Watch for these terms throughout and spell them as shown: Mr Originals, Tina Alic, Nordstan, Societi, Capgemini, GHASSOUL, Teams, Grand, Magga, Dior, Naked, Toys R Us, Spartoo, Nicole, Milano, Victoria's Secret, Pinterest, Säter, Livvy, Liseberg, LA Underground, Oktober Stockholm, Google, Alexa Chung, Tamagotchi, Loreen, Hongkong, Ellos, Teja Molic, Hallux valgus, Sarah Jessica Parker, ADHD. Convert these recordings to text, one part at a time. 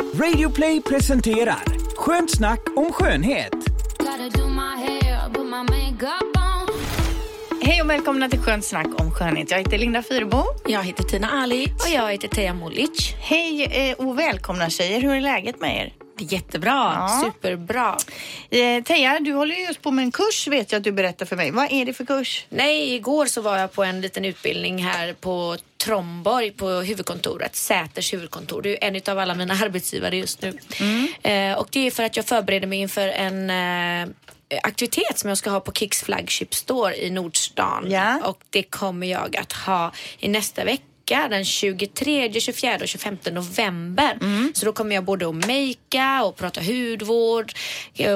Radioplay presenterar Skönt snack om skönhet. Hej och välkomna till Skönt snack om skönhet. Jag heter Linda Fyrbo. Jag heter Tina Alic. Och jag heter Teja Molic. Hej och välkomna tjejer. Hur är läget med er? Det är jättebra. Ja. Superbra. Teja, du håller just på med en kurs, vet jag att du berättar för mig. Vad är det för kurs? Nej, igår så var jag på en liten utbildning här på Tromborg på huvudkontoret, Säters huvudkontor. Det är en av alla mina arbetsgivare just nu. Och det är för att jag förbereder mig inför en aktivitet som jag ska ha på Kicks flagship store i Nordstan. Yeah. Och det kommer jag att ha i nästa vecka. Den 23, 24 och 25 november. Så då kommer jag både att makea och prata hudvård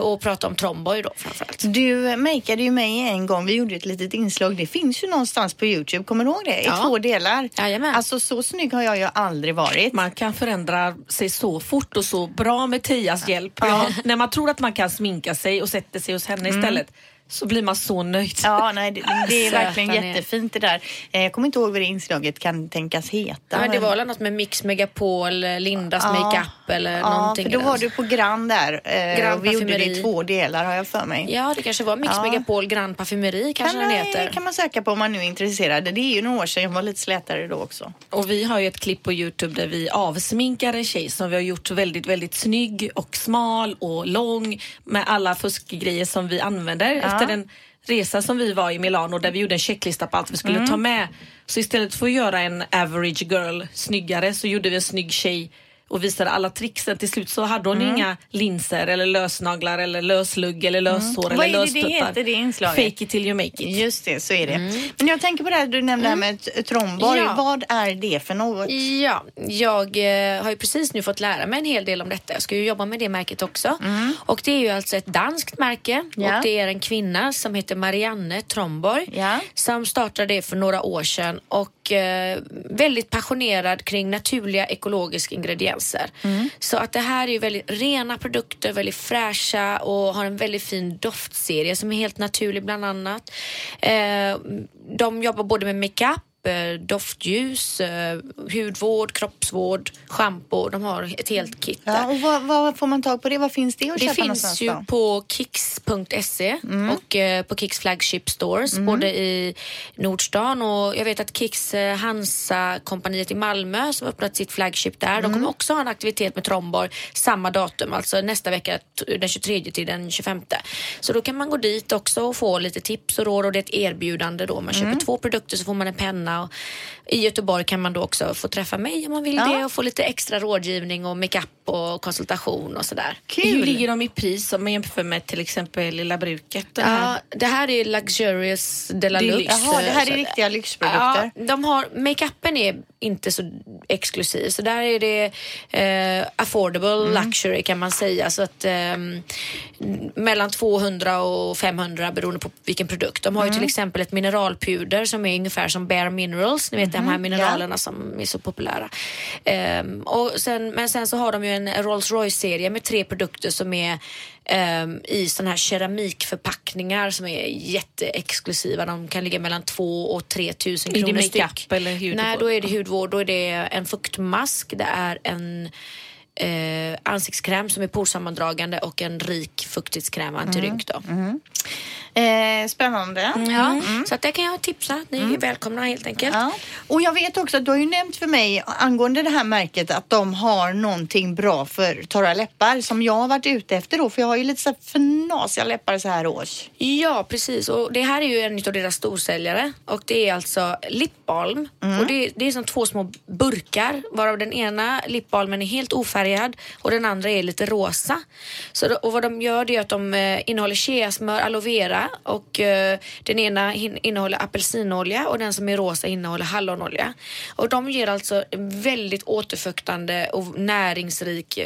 och prata om Tromborg då framförallt. Du makeade ju mig en gång. Vi gjorde ett litet inslag. Det finns ju någonstans på YouTube. Kommer du ihåg det? Ja. I 2 delar. Jajamän. Alltså så snygg har jag ju aldrig varit. Man kan förändra sig så fort och så bra med Tias hjälp. Ja. När man tror att man kan sminka sig och sätter sig hos henne istället. Så blir man så nöjd. Ja, nej, det är verkligen jättefint det där. Jag kommer inte ihåg vad det inslaget kan tänkas heta. Men det var väl något med Mix Megapol, Lindas makeup eller någonting. Ja, för då var du på Grand där. Grand vi gjorde det i 2 delar har jag för mig. Ja, det kanske var Mix Megapol, Grand parfymeri kanske den heter. Det kan man söka på om man nu är intresserad. Det är ju några år sedan, jag var lite slätare då också. Och vi har ju ett klipp på YouTube där vi avsminkar en tjej som vi har gjort väldigt, väldigt snygg och smal och lång med alla fuskgrejer som vi använder. Ja. Efter en resa som vi var i Milano där vi gjorde en checklista på allt vi skulle ta med. Så istället för att göra en average girl snyggare så gjorde vi en snygg tjej och visade alla tricksen. Till slut så hade hon inga linser eller lösnaglar eller löslugg eller löshår eller löstuttar. Vad är det inslaget? Fake it till you make it. Just det, så är det. Men jag tänker på det här du nämnde här med Tromborg. Ja. Vad är det för något? Ja, jag har ju precis nu fått lära mig en hel del om detta. Jag ska ju jobba med det märket också. Och det är ju alltså ett danskt märke. Ja. Och det är en kvinna som heter Marianne Tromborg. Ja. Som startade det för några år sedan. Och väldigt passionerad kring naturliga ekologiska ingredienser. Så att det här är ju väldigt rena produkter, väldigt fräscha och har en väldigt fin doftserie som är helt naturlig bland annat. De jobbar både med makeup, doftljus, hudvård, kroppsvård, shampoo. De har ett helt kit där. Ja, och vad får man tag på det? Vad finns det att köpa någonstans? Det finns ju på kicks.se och på Kicks flagship stores, både i Nordstan och jag vet att Kicks Hansa-kompaniet i Malmö som öppnat sitt flagship där. De kommer också ha en aktivitet med Tromborg samma datum, alltså nästa vecka den 23 till den 25. Så då kan man gå dit också och få lite tips och råd och det är ett erbjudande då. Man köper 2 produkter så får man en penna. Och i Göteborg kan man då också få träffa mig om man vill det och få lite extra rådgivning och makeup och konsultation och sådär. Kul! Hur ligger de i pris om man jämför med till exempel Lilla Bruket? Ja, det här är Luxurious de la Luxe. Jaha, det här är riktiga lyxprodukter. Ja, de har, makeupen är inte så exklusiv så där är det affordable luxury kan man säga så att mellan 200 och 500 beroende på vilken produkt. De har ju till exempel ett mineralpuder som är ungefär som Bare Minerals, ni vet de här mineralerna som är så populära. Och sen, men sen så har de ju en Rolls Royce-serie med 3 produkter som är i sådana här keramikförpackningar som är jätteexklusiva. De kan ligga mellan 2 och 3 000 kronor styck. Är det makeup eller hudvård? Nej, då är det hudvård. Då är det en fuktmask, det är en ansiktskräm som är porsammandragande och en rik fuktighetskräm antirynk då. Spännande. Så att där kan jag tipsa. Ni är välkomna helt enkelt. Ja. Och jag vet också att du har ju nämnt för mig angående det här märket att de har någonting bra för torra läppar som jag har varit ute efter då, för jag har ju lite så fnasiga läppar så här års. Ja, precis. Och det här är ju en av deras storsäljare och det är alltså lipbalm. Och det är som 2 små burkar varav den ena lipbalmen är helt ofärgad och den andra är lite rosa. Så, och vad de gör det är att de innehåller cheasmör, aloe vera och den ena innehåller apelsinolja och den som är rosa innehåller hallonolja. Och de ger alltså väldigt återfuktande och näringsrik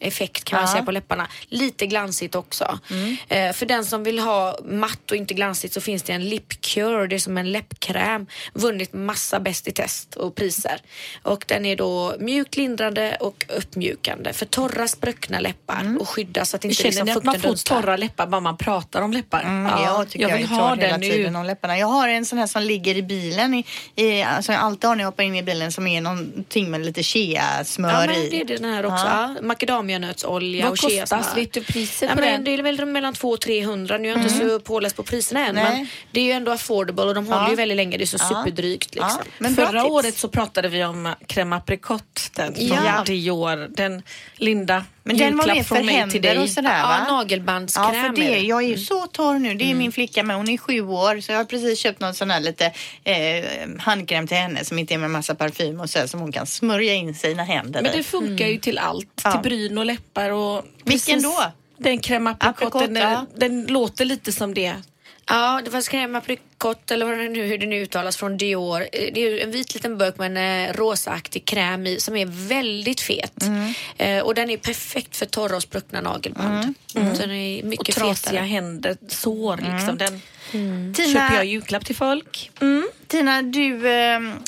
effekt kan man säga på läpparna. Lite glansigt också. Mm. För den som vill ha matt och inte glansigt så finns det en lip cure. Det är som en läppkräm. Vunnit massa bäst i test och priser. Och den är då mjuk, lindrande och uppmjukande. För torra, spruckna läppar och skydda så att inte liksom fukten dunstar. Man får torra läppar bara man pratar om läppar. Mm, ja, jag vill ha den nu. Om läpparna. Jag har en sån här som ligger i bilen. Alltså jag alltid har när jag hoppar in i bilen som är någonting med lite chia-smör i. Ja, men det är den här också. Ja. Macadamianötsolja och chia. Vad kostas lite priset på den? Det är väl mellan 200 och 300. Nu är jag inte så påläst på priserna än. Men det är ju ändå affordable och de håller ju väldigt länge. Det är så superdrygt liksom. Ja. Men förra året så pratade vi om crème apricot. Den från Dior. Den Linda... Men den var med för händer och sådär, va? Ja, nagelbandskräm. Ja, för det. Jag är ju så torr nu. Det är min flicka med. Hon är 7 år. Så jag har precis köpt någon sån här lite handkräm till henne som inte är med massa parfym och så som hon kan smörja in sina händer. Men det funkar ju till allt. Ja. Till bryn och läppar och... Vilken då? Den crème apricot. Den låter lite som det. Ja, det var crème apricot eller vad det nu, hur det nu uttalas från Dior. Det är en vit liten burk med en rosaaktig kräm i som är väldigt fet. Och den är perfekt för torra och spruckna nagelband. Så den är mycket och trasiga fetare. Händer, sår liksom. Den Tina, köper jag julklapp till folk. Tina, du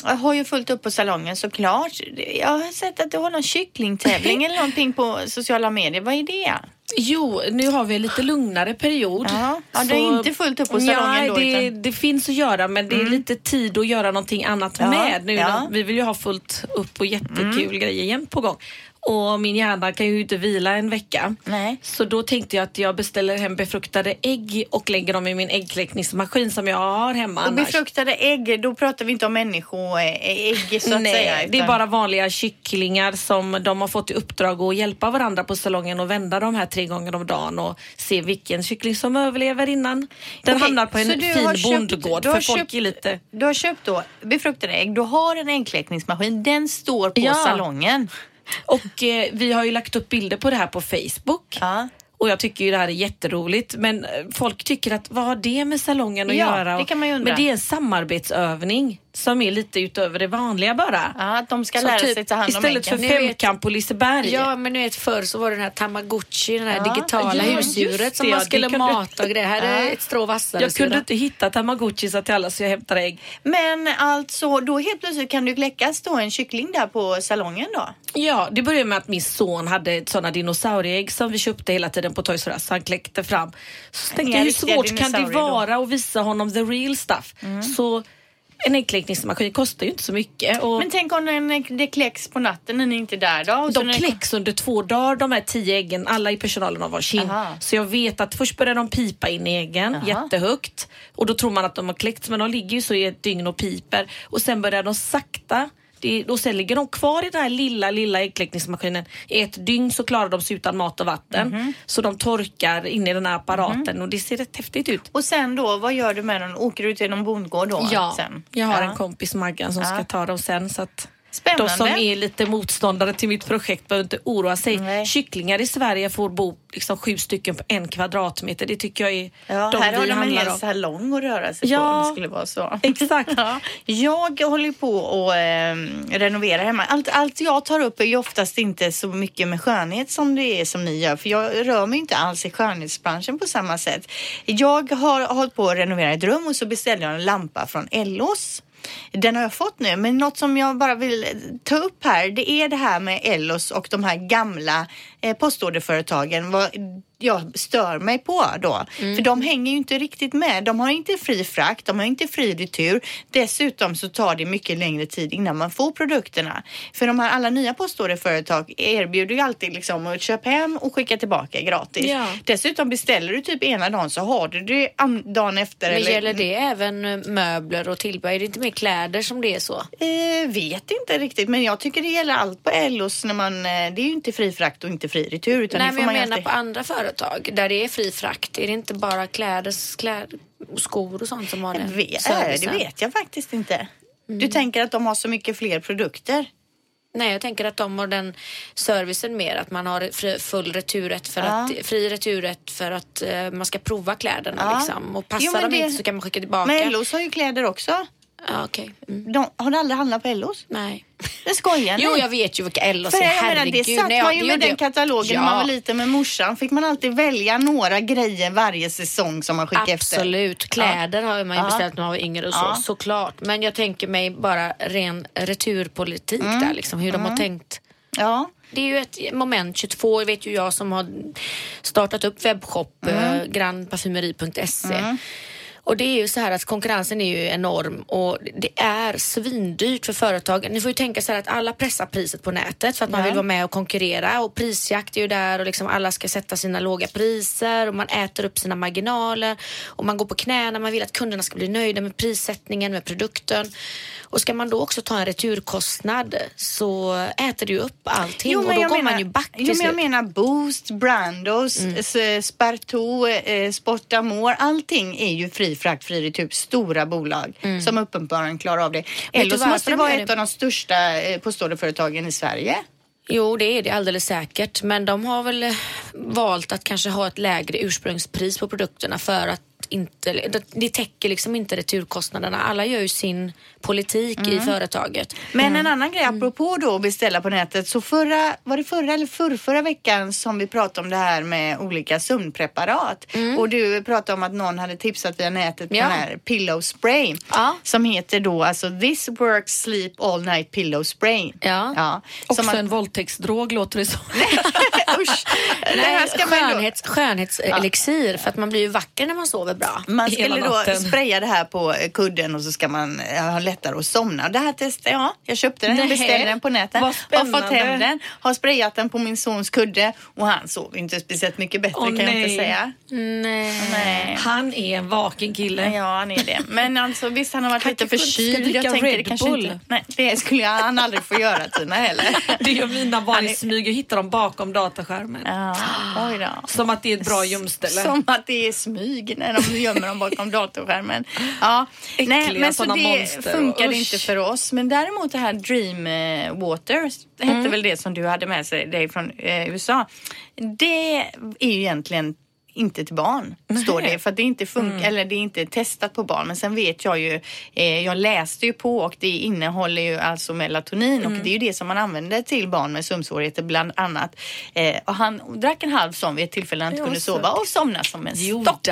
har ju fullt upp på salongen såklart. Jag har sett att du har någon kycklingtävling eller någonting på sociala medier. Vad är det? Jo, nu har vi en lite lugnare period. Ja, det är inte fullt upp på salongen då. Nej, det finns att göra, men det är lite tid att göra någonting annat med nu. Ja. Vi vill ju ha fullt upp och jättekul grejer jämt på gång. Och min hjärna kan ju inte vila en vecka. Nej. Så då tänkte jag att jag beställer hem befruktade ägg och lägger dem i min äggkläckningsmaskin som jag har hemma annars. Och befruktade ägg, då pratar vi inte om människoägg så att säga. Nej, det är bara vanliga kycklingar som de har fått i uppdrag att hjälpa varandra på salongen och vända de här 3 gånger om dagen och se vilken kyckling som överlever innan. Den hamnar på en fin bondgård för folk är lite... Du har köpt då befruktade ägg, du har en äggkläckningsmaskin, den står på salongen. Och vi har ju lagt upp bilder på det här på Facebook. Och jag tycker ju det här är jätteroligt. Men folk tycker att vad har det med salongen att göra? Det kan man ju undra. Men det är en samarbetsövning som är lite utöver det vanliga bara. Ja, att de ska lära sig ta hand om istället för femkamp på Liseberg. Ja, men nu vet förr så var det den här Tamagotchi, den här digitala husdjuret som man skulle mata och grejer. Här är ett strå vassare. Jag kunde inte hitta Tamagotchi så till alla så jag hämtar ägg. Men alltså, då helt plötsligt kan du kläckas då en kyckling där på salongen då? Ja, det började med att min son hade sådana dinosaurieägg som vi köpte hela tiden på Toys R Us. Han kläckte fram. Så tänkte jag, hur svårt kan det vara att visa honom the real stuff? Så... En äggkläckningsmaskin kostar ju inte så mycket. Och men tänk om det kläcks på natten när ni inte är där då? Och de kläcks under 2 dagar, de här 10 äggen. Alla i personalen har varsin. Så jag vet att först börjar de pipa in i äggen jättehögt. Och då tror man att de har kläckts, men de ligger ju så i ett dygn och piper. Och sen börjar de sakta... Och sen ligger de kvar i den här lilla äggkläckningsmaskinen. I 1 dygn så klarar de sig utan mat och vatten. Så de torkar in i den här apparaten. Och det ser rätt häftigt ut. Och sen då, vad gör du med dem? Åker du till någon bondgård då? Ja, sen? Jag har en kompis, Magga, som ska ta dem sen. Så att spännande. De som är lite motståndare till mitt projekt behöver inte oroa sig. Nej. Kycklingar i Sverige får bo liksom 7 stycken på 1 kvadratmeter. Det tycker jag är... Ja, de här har de en hel salong att röra sig på om det skulle vara så. Exakt. Jag håller på och renovera hemma. Allt jag tar upp är ju oftast inte så mycket med skönhet som det är som ni gör. För jag rör mig inte alls i skönhetsbranschen på samma sätt. Jag har hållit på att renovera ett rum och så beställde jag en lampa från Ellos. Den har jag fått nu, men något som jag bara vill ta upp här, det är det här med Ellos och de här gamla postorderföretagen, vad jag stör mig på då. För de hänger ju inte riktigt med. De har inte fri frakt, de har inte fri retur. Dessutom så tar det mycket längre tid innan man får produkterna. För de här alla nya postorderföretag erbjuder ju alltid liksom att köpa hem och skicka tillbaka gratis. Ja. Dessutom beställer du typ ena dagen så har du det dagen efter. Men gäller det även möbler och tillbehör? Är det inte mer kläder som det är så? Vet inte riktigt, men jag tycker det gäller allt på Ellos när man, det är ju inte fri frakt och inte fri retur. Utan nej, men jag menar på andra företag där det är fri frakt. Är det inte bara kläder och skor och sånt som har det? Det vet jag faktiskt inte. Du tänker att de har så mycket fler produkter? Nej, jag tänker att de har den servicen mer. Att man har fri returrätt för att man ska prova kläderna liksom. Och passar de inte så kan man skicka tillbaka. Men Ellos har ju kläder också. Ja, okej. Okay. Mm. Har du aldrig handlat på Ellos? Nej. Det skojar ni. Jo, jag vet ju vilka Ellos är. Herregud. Det satt man ju med den katalogen när man var liten med morsan. Fick man alltid välja några grejer varje säsong som man skickade efter. Absolut. Kläder har man ju beställt när man var yngre och så. Såklart. Men jag tänker mig bara ren returpolitik där. Liksom, hur de har tänkt. Ja. Det är ju ett moment 22, vet ju jag som har startat upp webbshop grandparfymeri.se. Och det är ju så här att konkurrensen är ju enorm och det är svindyrt för företag. Ni får ju tänka så här att alla pressar priset på nätet för att man vill vara med och konkurrera, och prisjakt är ju där och liksom alla ska sätta sina låga priser och man äter upp sina marginaler och man går på knäna, man vill att kunderna ska bli nöjda med prissättningen, med produkten. Och ska man då också ta en returkostnad så äter du upp allting, och då kommer man ju back till slut. Jag menar Boost, Brandos, Spartoo, Sportamore, allting är ju fri frakt, fri typ stora bolag som uppenbarligen klarar av det. Ellos måste vara ett av de största påstående företagen i Sverige. Jo, det är det alldeles säkert. Men de har väl valt att kanske ha ett lägre ursprungspris på produkterna för att inte, det täcker liksom inte returkostnaderna. Alla gör ju sin politik i företaget. Men en annan grej, apropå då beställa på nätet, så förra veckan som vi pratade om det här med olika sömnpreparat. Och du pratade om att någon hade tipsat via nätet på den här pillow spray som heter då, alltså This Works Sleep All Night Pillow Spray. Ja. Också en våldtäktsdrog låter det så. Usch. Det här ska skönhetselixir för att man blir ju vacker när man sover bra. Man skulle då spraya det här på kudden och så ska man ha lättare att somna. Det här testade jag. Jag köpte den, beställde den på nätet. Har fått hem den. Har sprayat den på min sons kudde och han sov inte speciellt mycket bättre jag inte säga. Nej. Han är en vaken kille. Ja, han är det. Men alltså visst, han har varit lite förkyld. Jag tänker det kanske inte. Nej, det skulle han aldrig få göra, Tina, heller. Det gör mina barn i smyg och hittar dem bakom dataskärmen. Ja. Som att det är ett bra gömställe. Som att det är smyg när de gömmer dem bakom datorskärmen. Ja. Nej, men så det funkade inte för oss. Men däremot det här Dream Water hette väl det som du hade med dig från USA. Det är ju egentligen inte till barn, står det. För att det inte funkar, eller det är inte testat på barn. Men sen vet jag ju, jag läste ju på, och det innehåller ju alltså melatonin. Och det är ju det som man använder till barn med sömnsvårigheter bland annat. Och han drack en halv sån vid ett tillfälle han inte kunde sova. Och somnade som en stock.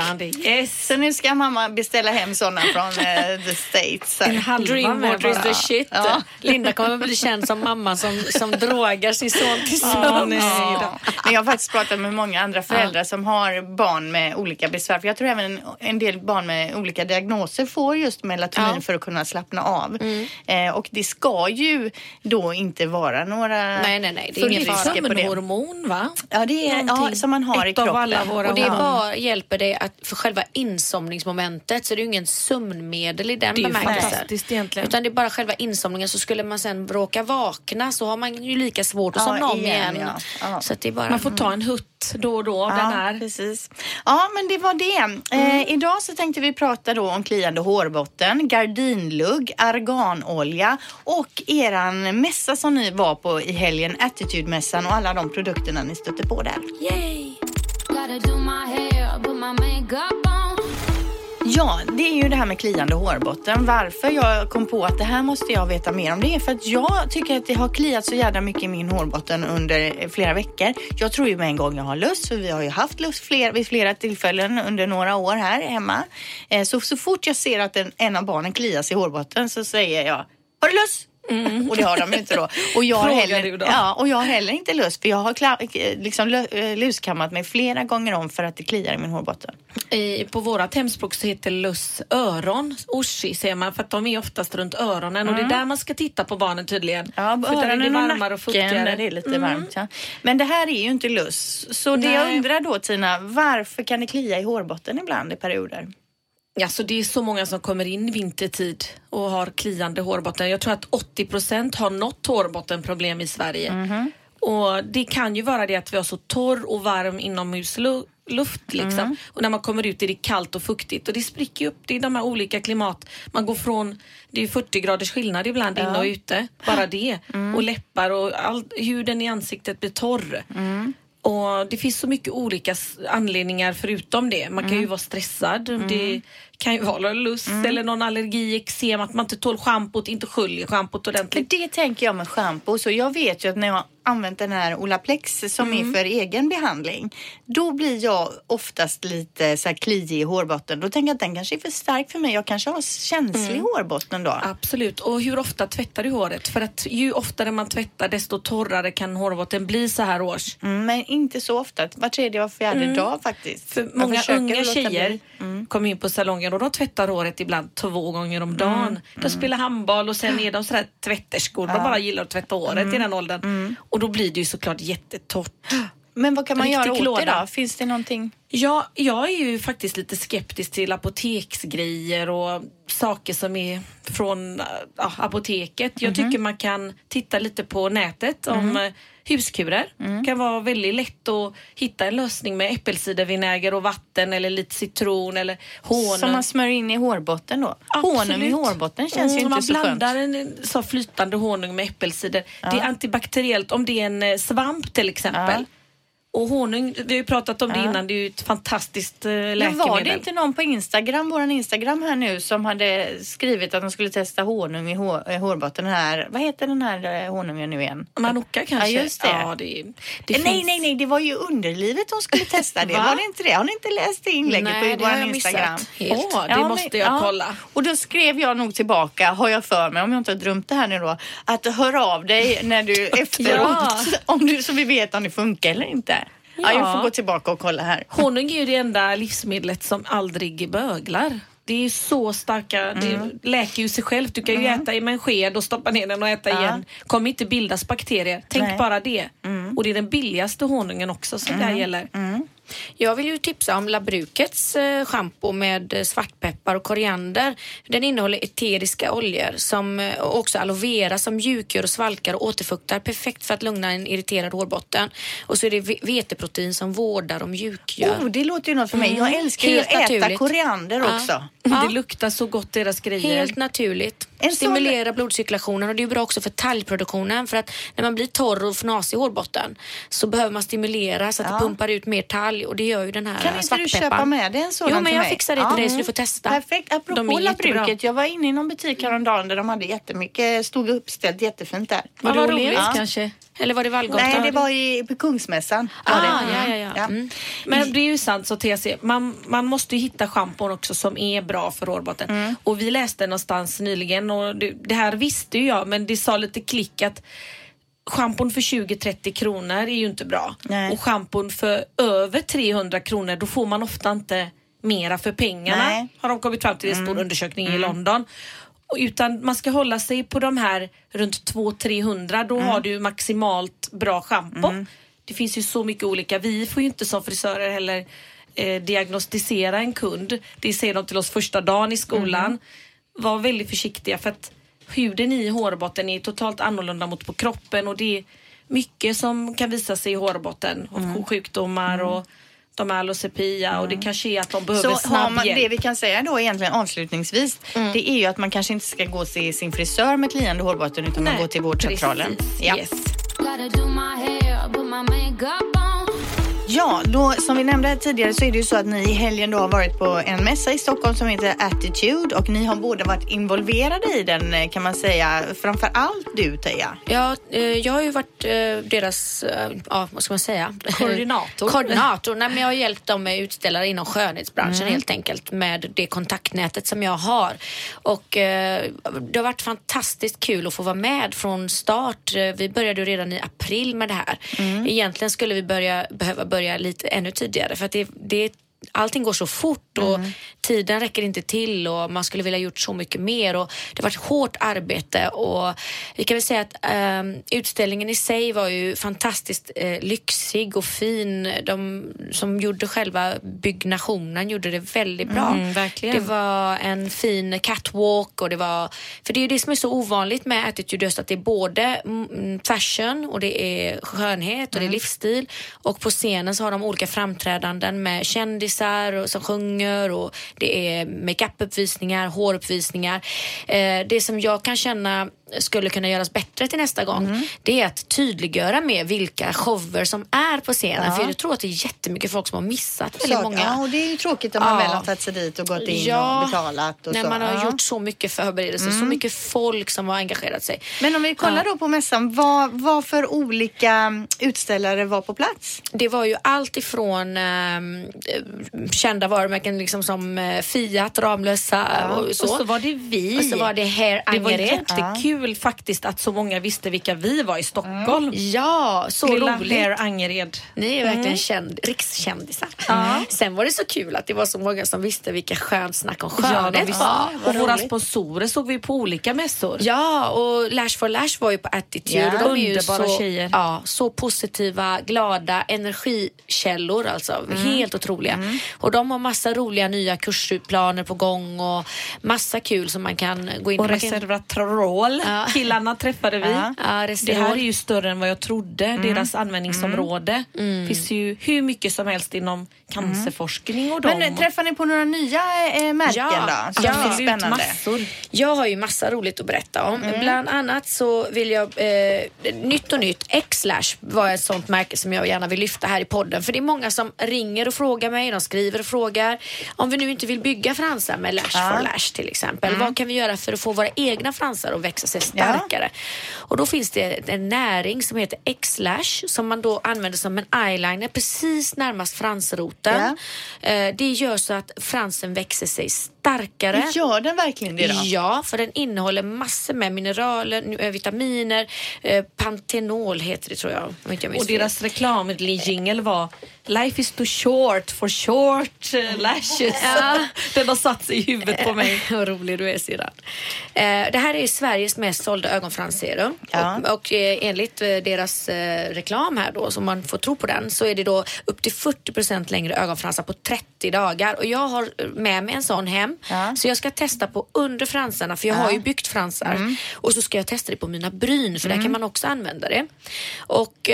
Yes. Så nu ska mamma beställa hem såna från The States. Dream Water is the shit. Ja. Linda kommer bli känd som mamma som drogar sin son till sömn. Men jag har faktiskt pratat med många andra föräldrar som har barn med olika besvär. För jag tror även en del barn med olika diagnoser får just melatonin för att kunna slappna av. Och det ska ju då inte vara några... Nej. Det är ingen risker på det. Hormon, va? Ja, det är som man har i kroppen. Alla våra och det bara hjälper dig att för själva insomningsmomentet, så det är ju ingen sömnmedel i den bemärkelsen. Det är fantastiskt egentligen. Utan det är bara själva insomningen, så skulle man sen råka vakna så har man ju lika svårt att somna om igen. Ja. Så att det är bara... Man får ta en hutt då och då. Den här. Precis. Ja, men det var det. Idag så tänkte vi prata då om kliande hårbotten, gardinlugg, arganolja och eran mässa som ni var på i helgen, Attitude-mässan, och alla de produkterna ni stötte på där. Yay! Gotta do my hair, put my makeup on. Ja, det är ju det här med kliande hårbotten. Varför jag kom på att det här måste jag veta mer om, det är för att jag tycker att det har kliat så jävla mycket i min hårbotten under flera veckor. Jag tror ju med en gång jag har lust, för vi har ju haft lust vid flera tillfällen under några år här hemma. Så fort jag ser att en av barnen klias i hårbotten så säger jag, har du lust? Och det har de inte då. Och jag har heller inte lust, för jag har luskammat mig flera gånger om för att det kliar i min hårbotten. På våra hemspråk så heter lust öron, orsi säger man, för att de är oftast runt öronen. Och det är där man ska titta på barnen tydligen. Ja, för öronen är varmare och fuktigare. Där det är lite varmt, ja. Men det här är ju inte lust. Så det jag undrar då, Tina, varför kan det klia i hårbotten ibland i perioder? Ja, så det är så många som kommer in vintertid och har kliande hårbotten. Jag tror att 80% har något hårbottenproblem i Sverige. Och det kan ju vara det att vi har så torr och varm inomhusluft liksom. Och när man kommer ut är det kallt och fuktigt. Och det spricker upp, det är de här olika klimat. Man går från, det är 40 graders skillnad ibland inne och ute. Bara det. Och läppar och huden i ansiktet blir torr. Och det finns så mycket olika anledningar förutom det. Man kan ju vara stressad. Det kan ju vara lust eller någon allergi, eksem, att man inte tål schampot, inte sköljer schampot ordentligt. Det tänker jag med schampo, så jag vet ju att när jag använt den här Olaplex som är för egen behandling, då blir jag oftast lite så här kliig i hårbotten. Då tänker jag att den kanske är för stark för mig. Jag kanske har känslig hårbotten då. Absolut. Och hur ofta tvättar du håret? För att ju oftare man tvättar, desto torrare kan hårbotten bli så här års. Men inte så ofta. Var tredje och fjärde dag faktiskt. För många unga tjejer kommer in på salongen och de tvättar håret ibland 2 gånger om dagen. De spelar handboll och sen är de så här tvätterskor. De bara gillar att tvätta håret i den åldern. Och då blir det ju såklart jättetort. Men vad kan man göra åt det då? Finns det någonting? Ja, jag är ju faktiskt lite skeptisk till apoteksgrejer och saker som är från apoteket. Jag tycker man kan titta lite på nätet om huskurer. Det kan vara väldigt lätt att hitta en lösning med äppelcidervinäger och vatten eller lite citron eller honung. Som man smörjer in i hårbotten då? Honung i hårbotten känns ju inte så skönt. Man blandar en så flytande honung med äppelcider. Ja. Det är antibakteriellt om det är en svamp till exempel. Ja. Och honung, vi har ju pratat om det innan, det är ju ett fantastiskt läkemedel. Men var det inte någon på Instagram, våran Instagram här nu, som hade skrivit att de skulle testa honung i hårbotten här? Vad heter den här honungen nu igen? Marocka kanske? Ja, just det. Ja, det finns... Nej, det var ju underlivet hon skulle testa det. Var det inte det? Har ni inte läst det inlägget på våran Instagram? Nej, det måste jag kolla. Och då skrev jag nog tillbaka, har jag för mig, om jag inte har drömt det här nu då, att hör av dig när du efteråt, så vi vet om det funkar eller inte. Ja, jag får gå tillbaka och kolla här. Honung är ju det enda livsmedlet som aldrig böglar. Det är så starka, det läker ju sig självt. Du kan ju äta i med en sked och stoppa ner den och äta igen. Kommer inte bildas bakterier. Tänk bara det. Och det är den billigaste honungen också som det här gäller. Jag vill ju tipsa om Lilla Brukets shampoo med svartpeppar och koriander. Den innehåller eteriska oljor som också aloe vera som mjukgör och svalkar och återfuktar. Perfekt för att lugna en irriterad hårbotten. Och så är det veteprotein som vårdar och mjukgör. Oh, det låter ju något för mig. Jag älskar ju att äta koriander också. Det luktar så gott deras grejer. Helt naturligt. Stimulera blodcirkulationen, och det är bra också för talgproduktionen. För att när man blir torr och fnasig i hårbotten så behöver man stimulera så att det pumpar ut mer talg. Och det gör ju den här svartpeppan. Kan inte du köpa med dig en sådan till mig? Jo, men jag fixar det till dig så du får testa. Perfekt. Apropå Lilla Bruket, jag var inne i någon butik häromdagen där de hade jättemycket, stod uppställt jättefint där. Var det roligt kanske? Eller var det Vallgatan? Nej, det var på Kungsmässan. Ja. Men det är ju sant, så TC. Man måste ju hitta schampon också som är bra för hårbotten. Och vi läste någonstans nyligen, och det här visste ju jag, men det sa lite klick att schampon för 20-30 kronor är ju inte bra. Nej. Och schampon för över 300 kronor, då får man ofta inte mera för pengarna. Nej. Har de kommit fram till en stor undersökning i London. Utan man ska hålla sig på de här runt 200-300. Då har du maximalt bra shampoo. Det finns ju så mycket olika. Vi får ju inte som frisörer heller diagnostisera en kund. Det säger de till oss första dagen i skolan. Var väldigt försiktiga, för att huden i hårbotten är totalt annorlunda mot på kroppen. Och det är mycket som kan visa sig i hårbotten. Och sjukdomar och de här alopecia och det kanske är att de behöver snabb hjälp. Det vi kan säga då egentligen avslutningsvis, det är ju att man kanske inte ska gå till sin frisör med kliande hårbotten, utan man går till vårdcentralen. Ja. Yes. Ja, då som vi nämnde här tidigare så är det ju så att ni i helgen då har varit på en mässa i Stockholm som heter Attitude, och ni har båda varit involverade i den, kan man säga, framförallt du, Teja. Ja, jag har ju varit deras, vad ska man säga? Koordinator. Nej, men jag har hjälpt dem med utställare inom skönhetsbranschen helt enkelt, med det kontaktnätet som jag har. Och det har varit fantastiskt kul att få vara med från start. Vi började ju redan i april med det här. Egentligen skulle vi behöva börja lite ännu tidigare, för att allting går så fort och tiden räcker inte till, och man skulle vilja gjort så mycket mer, och det har varit hårt arbete. Och vi kan väl säga att utställningen i sig var ju fantastiskt lyxig och fin. De som gjorde själva byggnationen gjorde det väldigt bra. Verkligen. Det var en fin catwalk, och det var, för det är ju det som är så ovanligt med Attitude, att det är både fashion och det är skönhet och det är livsstil, och på scenen så har de olika framträdanden med kändisar och som sjunger, och det är make-up-uppvisningar, håruppvisningar. Det som jag kan känna skulle kunna göras bättre till nästa gång, det är att tydliggöra med vilka shower som är på scenen. För jag tror att det är jättemycket folk som har missat väldigt många. Ja, och det är ju tråkigt om man väl har tagit sig dit och gått in och betalat. Och när så. Man har gjort så mycket förberedelser, så mycket folk som har engagerat sig. Men om vi kollar då på mässan, vad för olika utställare var på plats? Det var ju allt ifrån kända varumärken liksom som Fiat, Ramlösa och så. Och så var det vi. Och så var det här Angeret. Det var kul faktiskt att så många visste vilka vi var i Stockholm. Ja, så Lilla roligt. Lilla Angered. Ni är verkligen rikskändisar. Sen var det så kul att det var så många som visste vilka skönsnack om skönhet var. Och våra sponsorer såg vi på olika mässor. Ja, och Lash for Lash var ju på Attitude. Yeah. De är ju så, tjejer. Ja, så positiva, glada, energikällor alltså. Helt otroliga. Och de har massa roliga nya kursplaner på gång och massa kul som man kan gå in och reservatrol. Killarna träffade vi. Det här är ju större än vad jag trodde. Deras användningsområde finns ju hur mycket som helst inom cancerforskning och dem. Men träffar ni på några nya märken då? Ja, det är spännande. Massor. Jag har ju massa roligt att berätta om. Bland annat så vill jag nytt. Xlash var ett sånt märke som jag gärna vill lyfta här i podden. För det är många som ringer och frågar mig. De skriver och frågar. Om vi nu inte vill bygga fransar med Lash for Lash till exempel. Vad kan vi göra för att få våra egna fransar att växa sig starkare? Och då finns det en näring som heter Xlash som man då använder som en eyeliner precis närmast fransroten. Det gör så att fransen växer sig starkare. Gör den verkligen det då? Ja, för den innehåller massor med mineraler, vitaminer, pantenol heter det tror jag. Och deras reklamjingel var Life is too short for short lashes. Den har satt sig i huvudet på mig. Vad rolig du är, Sira. Det här är Sveriges mest sålda ögonfransserum. Och enligt deras reklam här då, som man får tro på den, så är det då upp till 40% längre ögonfransar på 30 dagar. Och jag har med mig en sån hem. Så jag ska testa på underfransarna, för jag har ju byggt fransar. Och så ska jag testa det på mina bryn, för där kan man också använda det. Och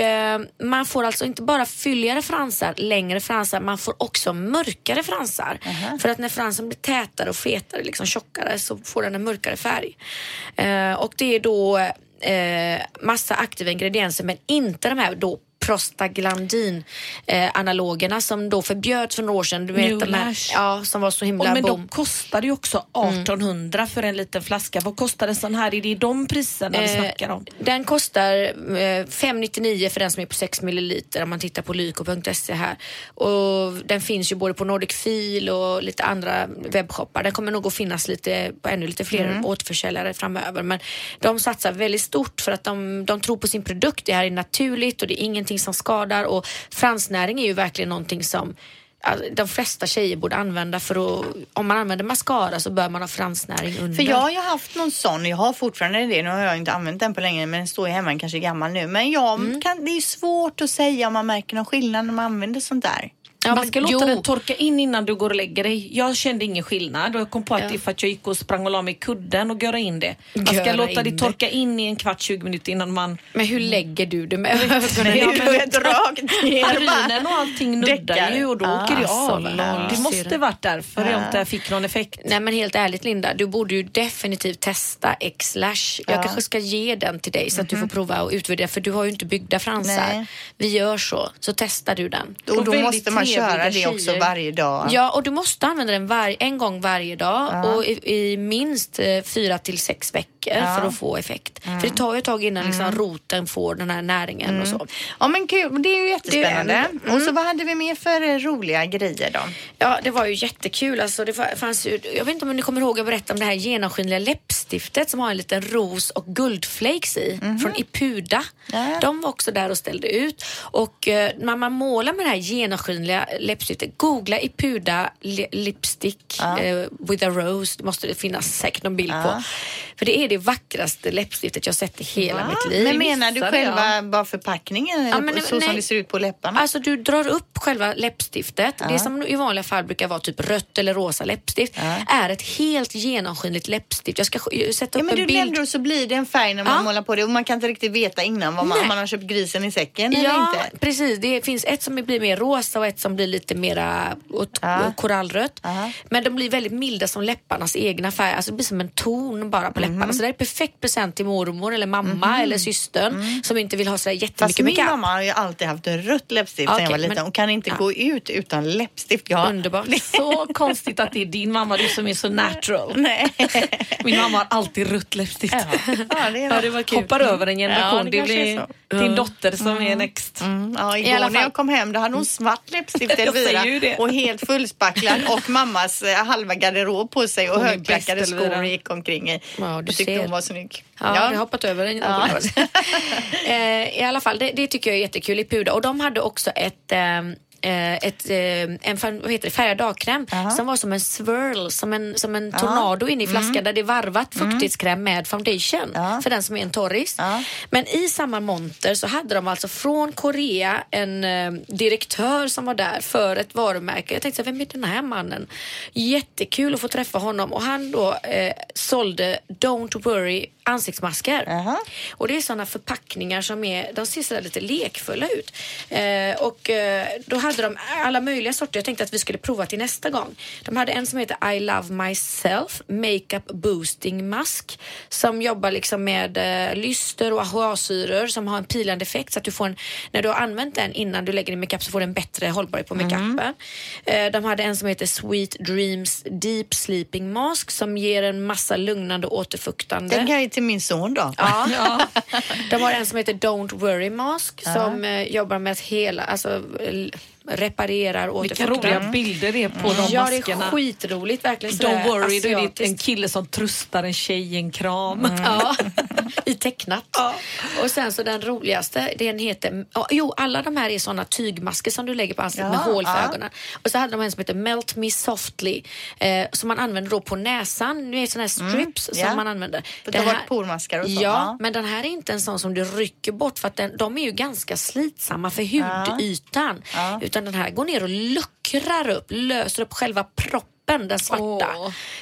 man får alltså inte bara fylligare fransar, längre fransar, man får också mörkare fransar. För att när fransen blir tätare och fetare, liksom tjockare, så får den en mörkare färg. Och det är då massa aktiva ingredienser, men inte de här då prostaglandin-analogerna som då förbjöds för några år sedan. Du vet, de här, som var så himla men boom. De kostade ju också 1800 för en liten flaska. Vad kostade sån här? Är det de priserna vi snackar om? Den kostar 5,99 för den som är på 6 milliliter om man tittar på lyko.se här. Och den finns ju både på Nordic Feel och lite andra webbshoppar. Den kommer nog att finnas lite på ännu lite fler återförsäljare framöver. Men de satsar väldigt stort för att de tror på sin produkt. Det här är naturligt och det är ingenting som skadar, och fransnäring är ju verkligen någonting som de flesta tjejer borde använda, för att, om man använder mascara så bör man ha fransnäring under. För jag har ju haft någon sån, jag har fortfarande det, nu har jag inte använt den på länge, men den står ju hemma, kanske gammal nu, men det är ju svårt att säga om man märker någon skillnad när man använder sånt där. Ja, man ska låta den torka in innan du går och lägger dig. Jag kände ingen skillnad, och jag kom på att ifall jag gick och sprang och la mig i kudden och göra in det. Man ska låta det torka in i en 20 minuter innan man... Men hur lägger du det med ögonen? Rynen och allting nuddar ju, och då åker det av. Det måste varit därför jag inte fick någon effekt. Nej, men helt ärligt Linda, du borde ju definitivt testa Xlash. Jag kanske ska ge den till dig så att du får prova och utvärdera, för du har ju inte byggda fransar. Nej. Vi gör så testar du den. Och då måste man köra det också varje dag. Ja, och du måste använda den en gång varje dag och i minst 4 till 6 veckor för att få effekt. För det tar ju ett tag innan liksom roten får den här näringen och så. Ja, men kul. Det är ju jättespännande. Och så vad hade vi mer för roliga grejer då? Ja, det var ju jättekul. Alltså, det fanns ju, jag vet inte om ni kommer ihåg att berätta om det här genomskinliga läppstiftet som har en liten ros och guldflakes i från Ipuda. De var också där och ställde ut. Och när man målar med det här genomskinliga läppstift. Googla Ipuda lipstick with a rose. Det måste finnas säkert någon bild på. För det är det vackraste läppstiftet jag sett i hela mitt liv. Men menar du själva bara förpackningen? Ja, men, så nej, som det ser ut på läpparna? Alltså du drar upp själva läppstiftet. Det som i vanliga fall brukar vara typ rött eller rosa läppstift är ett helt genomskinligt läppstift. Jag ska sätta upp en bild. Men du lägger och så blir det en färg när man målar på det, och man kan inte riktigt veta innan vad man har köpt grisen i säcken eller inte. Precis. Det finns ett som blir mer rosa och ett som blir lite mera korallrött. Men de blir väldigt milda som läpparnas egna färg. Alltså det blir som en ton bara på läpparna. Så det är perfekt present till mormor eller mamma eller systern som inte vill ha så jättemycket makeup. Fast min mamma har ju alltid haft en rött läppstift sen jag var liten. Hon kan inte gå ut utan läppstift. Ja. Underbart. Så konstigt att det är din mamma, du som är så natural. Nej. Min mamma har alltid rött läppstift. Ja. Ja, det var kul. Hoppar över en generation. Ja, det blir din dotter som är next. Ja, igår när jag kom hem då hade hon svart läppstift och helt fullspacklad och mammas halva garderob på sig och högklackade skor gick omkring i. Ja, du tyckte hon var snygg. Ja, jag har hoppat över den. Ja. I alla fall, det tycker jag är jättekul i Puda. Och de hade också en färgad dagkräm som var som en swirl, som en tornado in i flaskan där det varvat fuktighetskräm med foundation för den som är en torris. Men i samma monter så hade de alltså från Korea en direktör som var där för ett varumärke. Jag tänkte, vem är den här mannen? Jättekul att få träffa honom. Och han då sålde Don't Worry ansiktsmasker. Och det är sådana förpackningar som är, de ser sådär lite lekfulla ut. Då hade de alla möjliga sorter. Jag tänkte att vi skulle prova till nästa gång. De hade en som heter I Love Myself Makeup Boosting Mask som jobbar liksom med lyster och AHA-syror som har en pilande effekt så att du får en, när du har använt den innan du lägger din makeup så får du en bättre hållbarhet på makeupen. De hade en som heter Sweet Dreams Deep Sleeping Mask som ger en massa lugnande och återfuktande. Den kan ju till min son då. Ja. De har en som heter Don't Worry Mask som jobbar med hela, alltså reparerar och vilka roliga bilder det är på de maskerna. Ja, det är skitroligt verkligen. Don't Worry, det är en kille som tröstar en tjej i en kram. Ja, i tecknat. Ja. Och sen så den roligaste, den heter... alla de här är sådana tygmasker som du lägger på ansiktet med hål för ögonen. Och så hade de en som heter Melt Me Softly som man använder då på näsan. Nu är sådana här strips som man använder. Det har varit pormaskar och sånt. Ja, men den här är inte en sån som du rycker bort för att de är ju ganska slitsamma för hudytan. Ja. Utan den här går ner och luckrar upp, löser upp själva proppen, den svarta.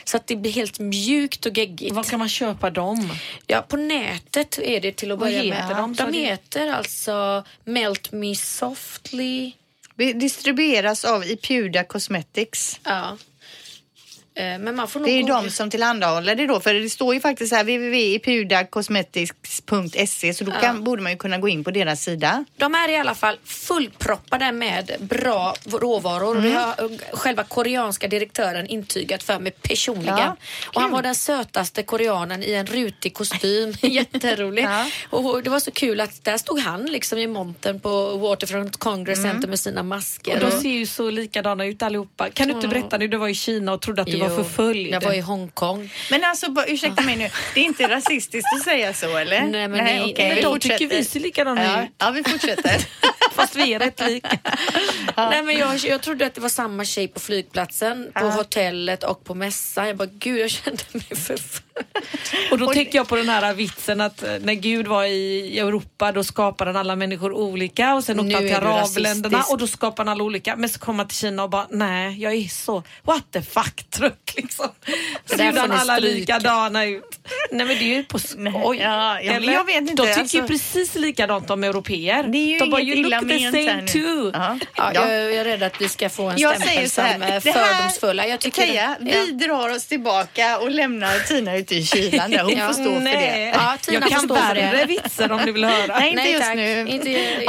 Så att det blir helt mjukt och geggigt. Var kan man köpa dem? Ja, på nätet är det till att börja med. De heter alltså Melt Me Softly. Distribueras av Ipuda Cosmetics. Ja. Men man får det är ju de som tillhandahåller det då. För det står ju faktiskt här www.ipudacosmetics.se. Så då borde man ju kunna gå in på deras sida. De är i alla fall fullproppade med bra råvaror. Det har själva koreanska direktören intygat för mig personligen. Ja, och han var den sötaste koreanen i en rutig kostym. Jätterolig. Och det var så kul att där stod han liksom i montern på Waterfront Congress Center med sina masker. Och de ser ju så likadana ut allihopa. Kan du inte berätta nu? Du var i Kina och trodde att du var förföljd. Jag var i Hongkong. Men alltså, ursäkta mig nu. Det är inte rasistiskt att säga så, eller? Nej, men nej, okej. Men då tycker vi ser likadana ut. Ja, vi fortsätter. Fast vi är rätt lika. Nej, men jag trodde att det var samma tjej på flygplatsen, på hotellet och på mässan. Jag bara, gud, jag kände mig förföljd. Och då tänker jag på den här vitsen att när Gud var i Europa då skapade han alla människor olika och sen åkte han till arabländerna och då skapade han alla olika. Men så kom han till Kina och bara, nej, jag är så what the fuck trött liksom. Så gjorde han alla likadana ut. Nej, men det är ju på skoj. Eller? Jag vet inte. De tycker ju precis likadant om europeer. Det är ju de bara, you look the same too. Jag är rädd att vi ska få en stämpel som är fördomsfulla. Jag tycker vi drar oss tillbaka och lämnar Tina ut i Kina när hon förstår för det. Ja, Tina jag kan värre vitser om du vill höra. Nej, inte just nu. Inte just nu.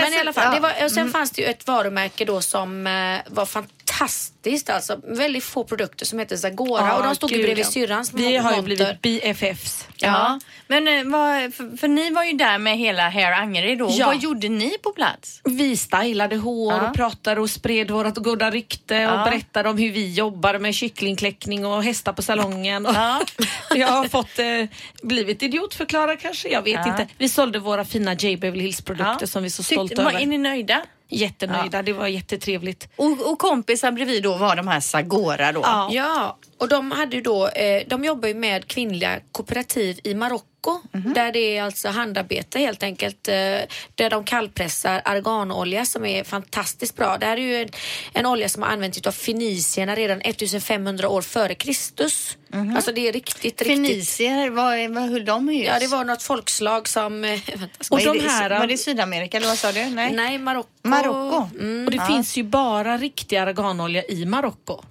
Men i alla fall, det var, och sen fanns det ju ett varumärke då som var fantastiskt, alltså väldigt få produkter som heter Zagora och de stod ju bredvid syrrans. Vi har ju blivit BFFs. Ja. Men för ni var ju där med hela Hair Angry då. Ja. Vad gjorde ni på plats? Vi stylade hår och pratade och spred vårat goda rykte och berättade om hur vi jobbar med kycklingkläckning och hästar på salongen. Jag har fått blivit idiotförklarad kanske, jag vet inte. Vi sålde våra fina J. Beverly Hills produkter som vi är så stolta över. Är ni nöjda? Jättenöjda, det var jättetrevligt. Och kompisar bredvid då var de här Zagora då. Ja. Och de hade ju då, de jobbar ju med kvinnliga kooperativ i Marocko, där det är alltså handarbete helt enkelt, där de kallpressar arganolja som är fantastiskt bra. Det här är ju en olja som har använts av fenicierna redan 1500 år före Kristus. Alltså det är riktigt. Fenicier, vad höll de med just? Ja, det var något folkslag som... var det Sydamerika eller vad sa du? Nej, Marocko. Och det finns ju bara riktig arganolja i Marocko,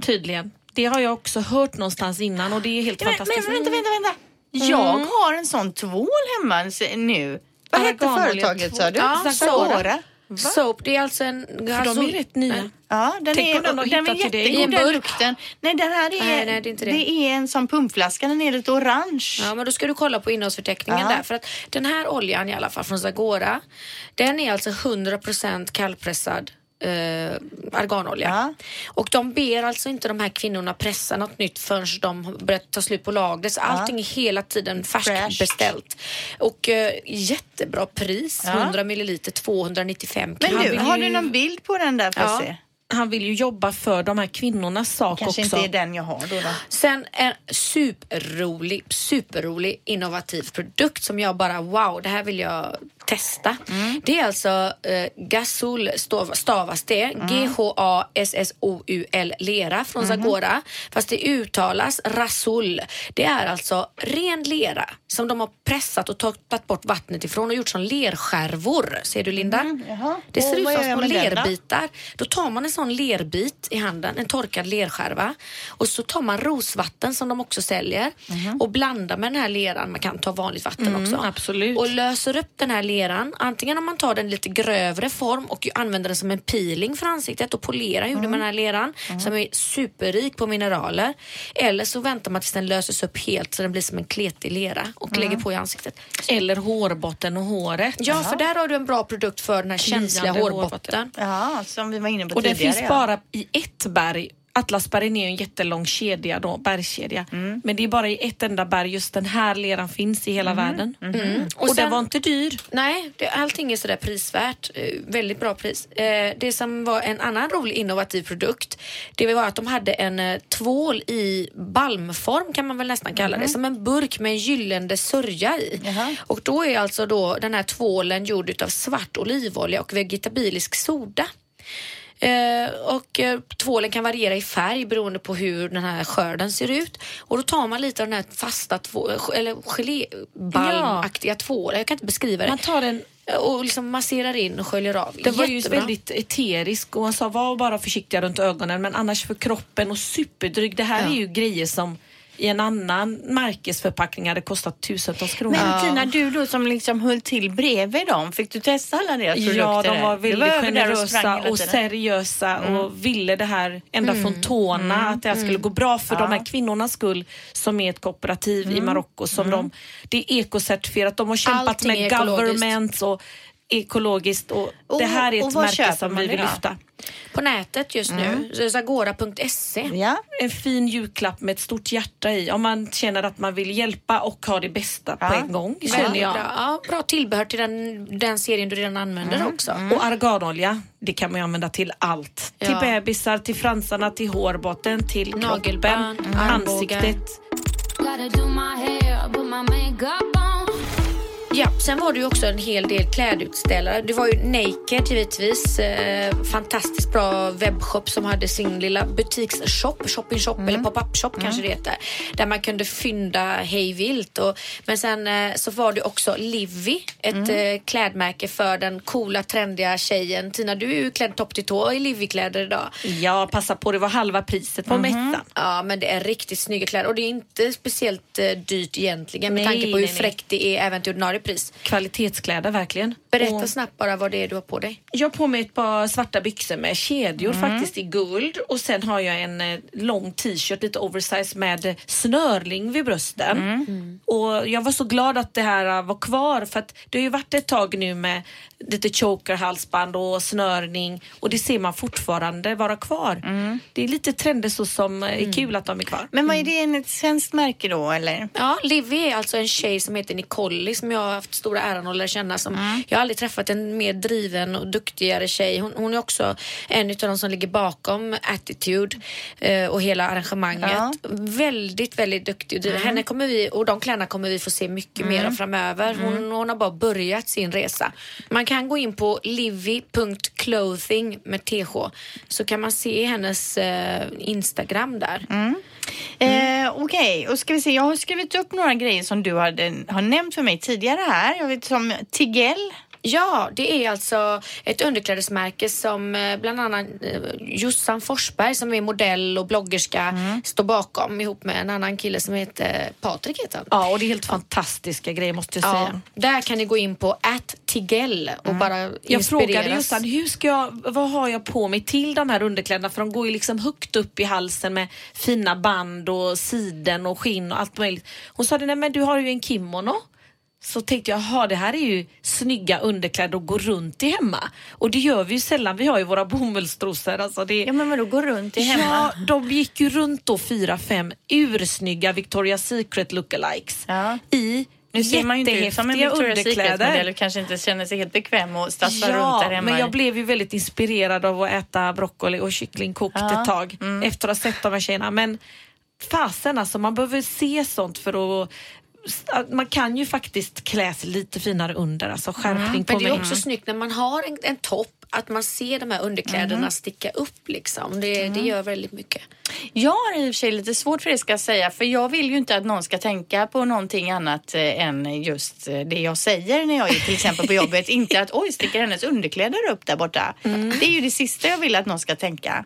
tydligen. det har jag också hört någonstans innan och det är helt fantastiskt. Men vänta. Jag har en sån tvål hemma nu. Vad heter företaget sa du? Ja, Zagora. Soap, det är alltså en... Alltså, de är rätt nya. Ja, den tänk är på de den till dig. I en burk. Nej, den här är, nej, det är inte det. Det är en sån pumpflaska, den är lite orange. Ja, men då ska du kolla på innehållsförteckningen där. För att den här oljan i alla fall från Zagora, den är alltså 100% kallpressad arganolja. Och de ber alltså inte de här kvinnorna pressa något nytt förrän de börjar ta slut på lagret. Så allting är hela tiden färskt beställt. Och jättebra pris. 100 milliliter, 295 kronor. Men du, har du någon bild på den där för att se? Han vill ju jobba för de här kvinnornas sak kanske också. Kanske inte är den jag har då. Sen en superrolig innovativ produkt som jag bara, wow, det här vill jag testa. Det är alltså gasol, stavas det. G-H-A-S-S-O-U-L, lera från Zagora. Fast det uttalas rasol. Det är alltså ren lera som de har pressat och tagit bort vattnet ifrån och gjort som lerskärvor. Ser du, Linda? Det ser ut som på lerbitar. Då tar man en sån lerbit i handen, en torkad lerskärva. Och så tar man rosvatten som de också säljer och blandar med den här leran. Man kan ta vanligt vatten också. Absolut. Och löser upp den här leran. Antingen om man tar den lite grövre form och använder den som en peeling för ansiktet och polerar gjorde man den här leran som är superrik på mineraler. Eller så väntar man tills den löses upp helt så den blir som en kletig lera och lägger på i ansiktet. Eller hårbotten och håret. Ja, för där har du en bra produkt för den här känsliga hårbotten. Ja, som vi var inne på och tidigare. Och det finns bara i ett berg. Atlasbergen är ju en jättelång kedja då, bergskedja. Men det är bara i ett enda berg just den här leran finns i hela världen. Och sen, det var inte dyr. Nej, allting är sådär prisvärt. Väldigt bra pris. Det som var en annan rolig innovativ produkt, det var att de hade en tvål i balmform kan man väl nästan kalla det. Som en burk med en gyllene sörja i. Och då är alltså då den här tvålen gjord utav svart olivolja och vegetabilisk soda. Och tvålen kan variera i färg beroende på hur den här skörden ser ut. Och då tar man lite av den här fasta eller gelébalmaktiga tvålen. Jag kan inte beskriva det. Man tar den och liksom masserar in och sköljer av. Det var ju väldigt eterisk. Och han sa, var bara försiktiga runt ögonen. Men annars för kroppen och superdryg. Det här är ju grejer som i en annan märkesförpackning hade kostat tusentals kronor. Men Tina, du då som liksom höll till bredvid dem, fick du testa alla deras produkter? Ja, de var väldigt generösa och seriösa och ville det här ända från tårna, att det här skulle gå bra för de här kvinnornas skull som är ett kooperativ i Marocko som det är ekocertifierat, de har kämpat allting med governments och ekologiskt och det här är ett märke som vi vill lyfta. På nätet just nu, Zagora.se. Ja. En fin julklapp med ett stort hjärta i. Om man känner att man vill hjälpa och ha det bästa på en gång. Känner jag. Ja, bra tillbehör till den serien du redan använder också. Och arganolja, det kan man ju använda till allt. Ja. Till bebisar, till fransarna, till hårbotten, till kroppen, ansiktet. Ja, sen var det ju också en hel del klädutställare. Det var ju Naked givetvis. Fantastiskt bra webbshop som hade sin lilla butiksshop. Shopping-shop eller pop-up-shop kanske det heter. Där man kunde fynda hejvilt. Men sen så var det också Livvy. Ett klädmärke för den coola, trendiga tjejen. Tina, du är ju klädd topp till tå i Livvy-kläder idag. Ja, passa på. Det var halva priset på mässan. Ja, men det är riktigt snygga kläder. Och det är inte speciellt dyrt egentligen. Med tanke på hur fräckt det är även till ordinarie pris. Kvalitetskläder, verkligen. Berätta snabbt bara vad det är du har på dig. Jag har på mig ett par svarta byxor med kedjor faktiskt i guld. Och sen har jag en lång t-shirt, lite oversize med snörling vid brösten. Och jag var så glad att det här var kvar. För att det har ju varit ett tag nu med lite chokerhalsband och snörning. Och det ser man fortfarande vara kvar. Det är lite trender så som är kul att de är kvar. Men vad är det, ett svenskt märke då, eller? Ja, Livvy är alltså en tjej som heter Nicole som jag har haft stora äran att lära känna. Jag har aldrig träffat en mer driven och duktigare tjej. Hon är också en av de som ligger bakom Attitude och hela arrangemanget. Väldigt, väldigt duktig. Henne kommer vi, och de kläderna kommer vi få se mycket mer framöver. Hon har bara börjat sin resa. Man kan gå in på livvy.clothing med TH så kan man se hennes Instagram där. Okej, och ska vi se, jag har skrivit upp några grejer som du har nämnt för mig tidigare här. Jag vet som Tigell. Ja, det är alltså ett underklädesmärke som bland annat Jossan Forsberg, som är modell och bloggerska, står bakom ihop med en annan kille som heter Patrik heter han. Ja, och det är helt fantastiska grejer måste jag säga. Ja, där kan ni gå in på @Tigell och bara inspireras. Jag frågade Jossan, hur ska jag, vad har jag på mig till de här underkläderna? För de går ju liksom högt upp i halsen med fina band och siden och skinn och allt möjligt. Hon sa, nej men du har ju en kimono. Så tänkte jag, det här är ju snygga underkläder och gå runt i hemma. Och det gör vi ju sällan, vi har ju våra bomullstrosor. Alltså det... Ja men då går runt i hemma. Ja, de gick ju runt då 4-5 ursnygga Victoria's Secret lookalikes. Ja. I nu ser man ju inte ut som en Victoria's Secret-modell och kanske inte känner sig helt bekväm och stassar runt där hemma. Men jag blev ju väldigt inspirerad av att äta broccoli och kycklingkokt ett tag. Efter att ha sett de här tjejerna. Men fasen alltså, man behöver se sånt för att... Man kan ju faktiskt klä sig lite finare under, alltså skärpning på mig. Men det är också snyggt när man har en topp att man ser de här underkläderna sticka upp liksom. Det gör väldigt mycket. Jag har i och för sig lite svårt för det ska jag säga, för jag vill ju inte att någon ska tänka på någonting annat än just det jag säger när jag är till exempel på jobbet. Inte att oj, sticker hennes underkläder upp där borta. Det är ju det sista jag vill att någon ska tänka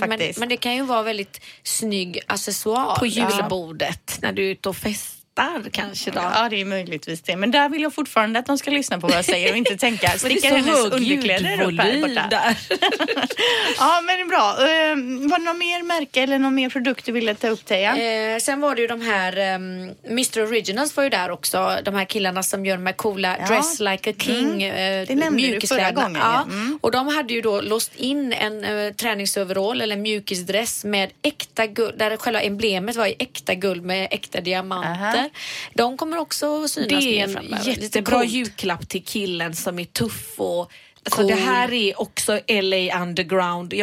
faktiskt. Men det kan ju vara väldigt snygg accessoar på julbordet när du är ute och festar. Där kanske då. Ja, det är möjligtvis det. Men där vill jag fortfarande att de ska lyssna på vad jag säger och inte tänka, stickar hennes underkläder upp här borta. Där. Ja, men det är bra. Var det någon mer märke eller någon mer produkt du ville ta upp, Teja? Sen var det ju de här Mr. Originals var ju där också. De här killarna som gör de här coola Dress Like a King det nämnde du förra gången. Ja. Och de hade ju då låst in en träningsöverall eller en mjukisdress med äkta guld, där själva emblemet var i äkta guld med äkta diamanter. De kommer också synas mer framöver. Det är en jättebra julklapp till killen som är tuff och cool. Det här är också LA Underground.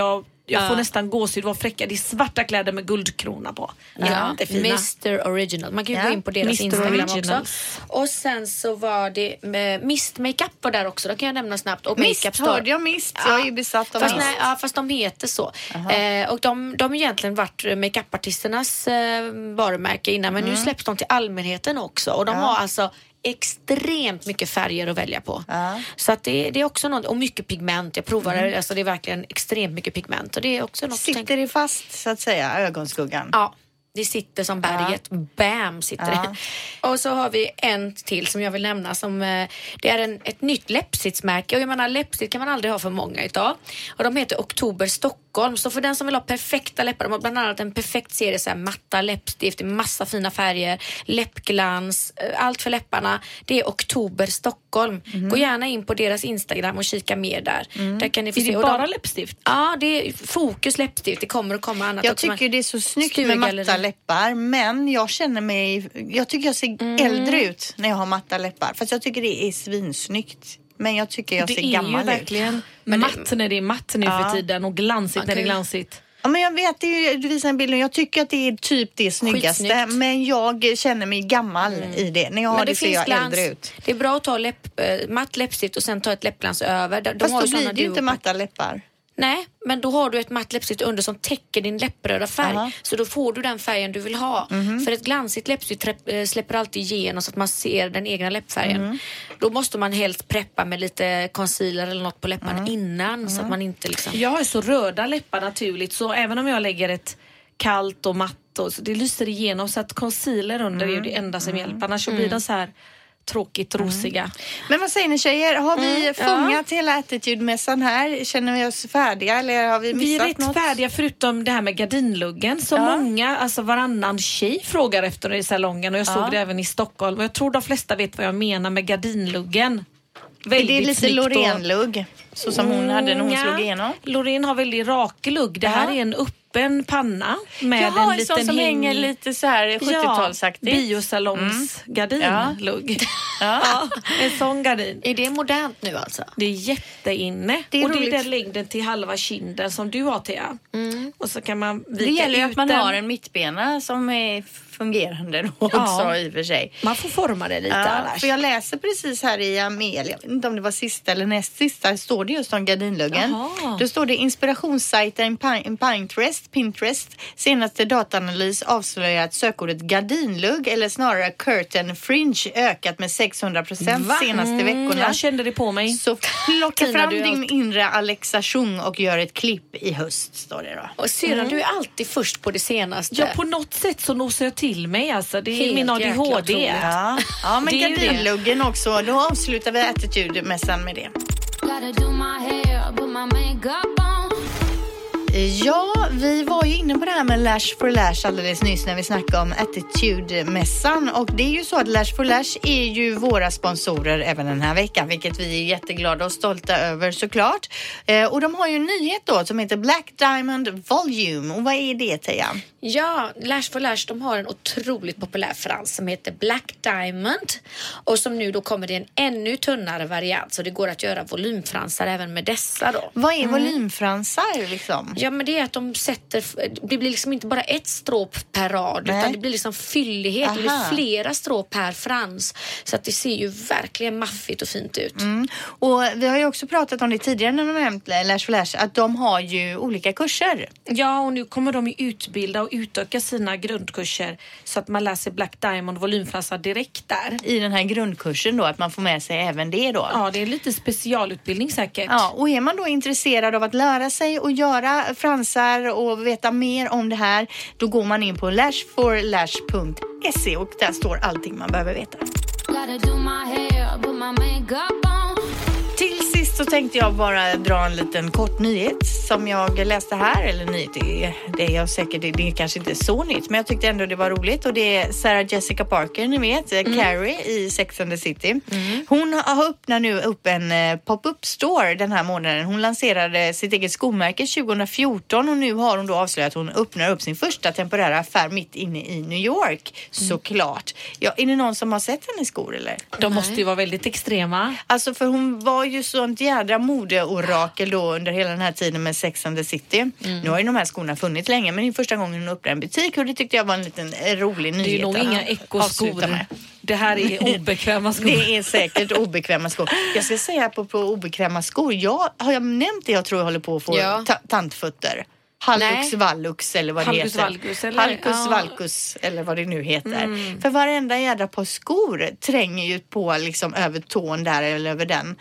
Jag får nästan gåshud, var fräcka. Det är svarta kläder med guldkrona på. Jättefina. Mr. Original. Man kan ju gå in på deras Mr. Instagram Original. Också. Och sen så var det Mist Makeup var där också. Då kan jag nämna snabbt. Och Mist, Makeup Store. Hörde jag Mist? Ja. Jag är besatt av Mist. Ja, fast de heter så. Och de har egentligen varit makeupartisternas varumärke innan. Men nu släpps de till allmänheten också. Och de har alltså... extremt mycket färger att välja på. Så att det är också något, och mycket pigment. Jag provar det, alltså det är verkligen extremt mycket pigment och det är också något. Sitter det fast så att säga, ögonskuggan? Ja, det sitter som berget. Bam, sitter det. Och så har vi en till som jag vill nämna som, det är ett nytt läppstiftsmärke. Och jag menar, läppstift kan man aldrig ha för många utav. Och de heter Oktober Stockholm. Så för den som vill ha perfekta läppar, de har bland annat en perfekt serie så här, matta läppstift i massa fina färger, läppglans, allt för läpparna. Det är Oktober Stockholm. Gå gärna in på deras Instagram och kika mer där. Där kan ni få se. Är det bara läppstift? Ja, det är fokus läppstift. Det kommer att komma annat. Jag tycker det är så snyggt med matta läppar, men jag tycker jag ser äldre ut när jag har matta läppar, för jag tycker det är svinsnyggt, men jag tycker jag ser gammal ut. Det är verkligen matt när det är matt nu för tiden och glansigt när det är glansigt. Ja, men jag vet, du visar en bild och jag tycker att det är typ det snyggaste. Skitsnyggt. Men jag känner mig gammal i det. När jag har det ser jag äldre ut. Det är bra att ta matt läppstift och sen ta ett läppglans över. Fast då blir det ju inte matta läppar. Nej, men då har du ett matt läppstift under som täcker din läppröda färg. Så då får du den färgen du vill ha. För ett glansigt läppstift släpper alltid igenom så att man ser den egna läppfärgen. Då måste man helst preppa med lite concealer eller något på läpparna innan. Så att man inte liksom... Jag har ju så röda läppar naturligt, så även om jag lägger ett kallt och matt och, så det lyser igenom, så att concealer under är ju det enda som hjälper. Annars så blir det så här... tråkigt rosiga. Men vad säger ni tjejer? Har vi fångat hela attitydmässan här? Känner vi oss färdiga eller har vi missat något? Vi är rätt färdiga förutom det här med gardinluggen. Så många, alltså varannan tjej frågar efter det i salongen och jag såg det även i Stockholm. Och jag tror de flesta vet vad jag menar med gardinluggen. Väldigt det är lite Loreen-lugg. Så som hon hade när hon slog igenom. Loreen har väldigt rak lugg. Det här är en öppen panna med en liten sån som hänger lite så här 70-talsaktigt. Biosalongs-gardinlugg. En sån gardin. Är det modernt nu alltså? Det är jätteinne. Och det är den längden till halva kinden som du har, Thea. Och så kan man vika ut den. Det gäller att man har en mittbena som är fungerande då också i och för sig. Man får forma det lite annars. För jag läser precis här i Amelia, jag vet inte om det var sista eller näst sista, står det just om gardinluggen. Då står det inspirationssajten Pinterest senaste dataanalys avslöjar att sökordet gardinlugg eller snarare curtain fringe ökat med 600% senaste veckorna. Jag kände det på mig. Så plocka fram din inre Alexa Chung och gör ett klipp i höst, står det då. Och sedan du är alltid först på det senaste. Ja, på något sätt så nosar jag till mig alltså. Det är helt min ADHD. Ja, men gardinluggen också. Då avslutar vi attitydmässan med det. Ja, vi var ju inne på det här med Lash for Lash alldeles nyss när vi snackade om Attitude-mässan. Och det är ju så att Lash for Lash är ju våra sponsorer även den här veckan, vilket vi är jätteglada och stolta över såklart. Och de har ju en nyhet då som heter Black Diamond Volume. Och vad är det, Teja? Ja, Lash for Lash, de har en otroligt populär frans som heter Black Diamond. Och som nu då kommer i en ännu tunnare variant. Så det går att göra volymfransar även med dessa då. Vad är volymfransar liksom? Ja, men det är att de sätter... Det blir liksom inte bara ett strå per rad. Nej. Utan det blir liksom fyllighet. Aha. Det blir flera strå per frans. Så att det ser ju verkligen maffigt och fint ut. Mm. Och vi har ju också pratat om det tidigare när de har nämnt Lash for Lash. Att de har ju olika kurser. Ja, och nu kommer de ju utbilda och utöka sina grundkurser. Så att man läser Black Diamond volymfransar direkt där. I den här grundkursen då. Att man får med sig även det då. Ja, det är lite specialutbildning säkert. Ja, och är man då intresserad av att lära sig och göra fransar och veta mer om det här, då går man in på lashforlash.se och där står allting man behöver veta. Till sist så tänkte jag bara dra en liten kort nyhet som jag läste här, eller nyhet, det är kanske inte så nytt, men jag tyckte ändå det var roligt, och det är Sarah Jessica Parker, ni vet, Carrie i Sex and the City. Hon har öppnat nu upp en pop-up store den här månaden. Hon lanserade sitt eget skomärke 2014 och nu har hon då avslöjat att hon öppnar upp sin första temporära affär mitt inne i New York, såklart. Ja, är det någon som har sett henne i skor eller? De måste ju vara väldigt extrema. Alltså, för hon var ju sånt jädra modeorakel då under hela den här tiden med Sex and the City. Nu har ju de här skorna funnits länge, men det är första gången hon öppnade en butik, och det tyckte jag var en liten rolig nyhet. Det är nog inga ekoskor. Det här är obekväma skor. Det är säkert obekväma skor. Jag ska säga på obekväma skor. Har jag nämnt det? Jag tror jag håller på att få tantfötter. Hallux valgus eller vad det heter. Hallux valgus eller vad det nu heter. För varenda jädra par skor tränger ju på liksom över tån där eller över den.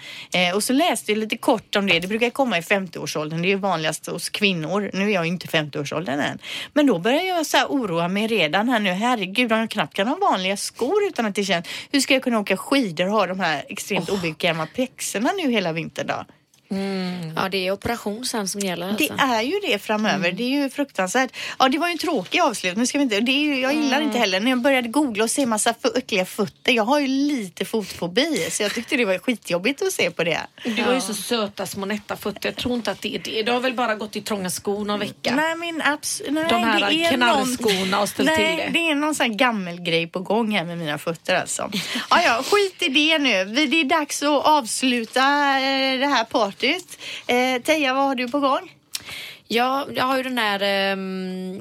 Och så läste jag lite kort om det. Det brukar komma i 50-årsåldern. Det är ju vanligast hos kvinnor. Nu är jag ju inte 50-årsåldern än. Men då börjar jag så här oroa mig redan här nu. Herregud, jag knappt kan ha vanliga skor utan att det känns. Hur ska jag kunna åka skidor och ha de här extremt obekväma pexerna nu hela vintern då? Ja, det är operation sen som gäller alltså. Det är ju det framöver, det är ju fruktansvärt. Ja, det var ju en tråkig avslut. Nu ska vi inte, det är ju, jag gillar inte heller. När jag började googla och se massa äckliga fötter. Jag har ju lite fotfobi, så jag tyckte det var skitjobbigt att se på det. Du har ju så söta små nätta fötter. Jag tror inte att det är det. Du har väl bara gått i trånga skor någon vecka. Nej, men absolut. De här knarrskorna och ställt till det. Nej, det är någon sån gammel grej på gång här med mina fötter alltså. Ja, skit i det nu. Det är dags att avsluta det här parten. Teja, vad har du på gång? Ja, jag har ju den här...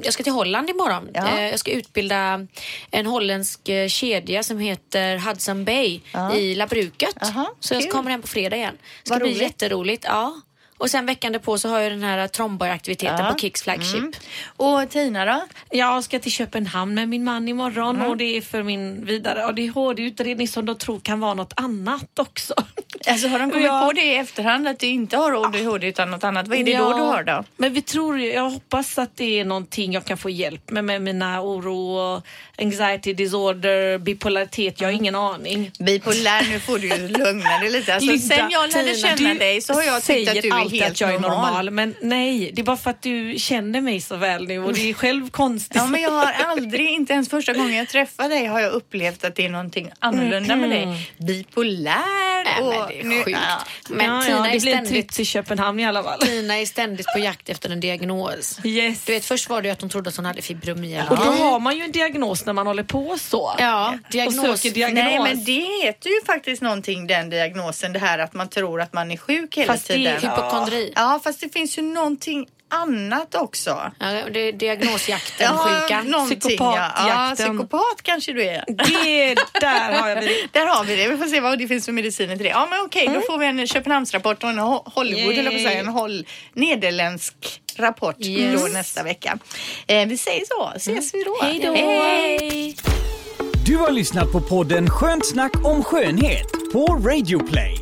jag ska till Holland imorgon. Ja. Jag ska utbilda en holländsk kedja som heter Hudson Bay i Lilla Bruket. Så jag kommer hem på fredag igen. Det ska bli jätteroligt, ja. Och sen veckan därpå så har jag den här Tromborg-aktiviteten på Kicks flagship. Och Tina då? Jag ska till Köpenhamn med min man imorgon. Och det är för min vidare ADHD-utredning som de tror kan vara något annat också. Alltså har de kommit på det i efterhand att du inte har ADHD utan något annat? Vad är det då du har då? Men vi tror, jag hoppas att det är någonting jag kan få hjälp med mina oro, anxiety disorder, bipolaritet. Jag har ingen aning. Bipolär, nu får du ju lugna dig lite. Alltså, Linda, sen jag lärde känna dig så har jag tänkt att du är helt jag är normal. Men nej, det är bara för att du känner mig så väl nu och det är själv konstigt. Ja, men jag har aldrig, inte ens första gången jag träffade dig har jag upplevt att det är någonting annorlunda med dig. Bipolär och... Men det är sjukt. Men Tina är ständigt i Köpenhamn i alla fall. Tina är ständigt på jakt efter en diagnos. Yes. Du vet, först var det att de trodde att hon hade fibromyalgi. Och då har man ju en diagnos när man håller på så. Ja, diagnos. Och söker diagnos. Nej, men det heter ju faktiskt någonting, den diagnosen, det här att man tror att man är sjuk hela tiden. Fast det är hypokondri. Ja, fast det finns ju någonting annat också. Ja, det är diagnosjakten, sjukan. Ja, psykopatjakten. Ja, psykopat kanske du är. Det, där har jag det. Där har vi det. Vi får se vad det finns för mediciner till det. Ja, men okej. Då får vi en Köpenhamnsrapport och en Hollywood, eller på säga, en nederländsk rapport då nästa vecka. Vi säger så. Ses vi då. Hej då. Hej. Du har lyssnat på podden Skönt snack om skönhet på Radio Play.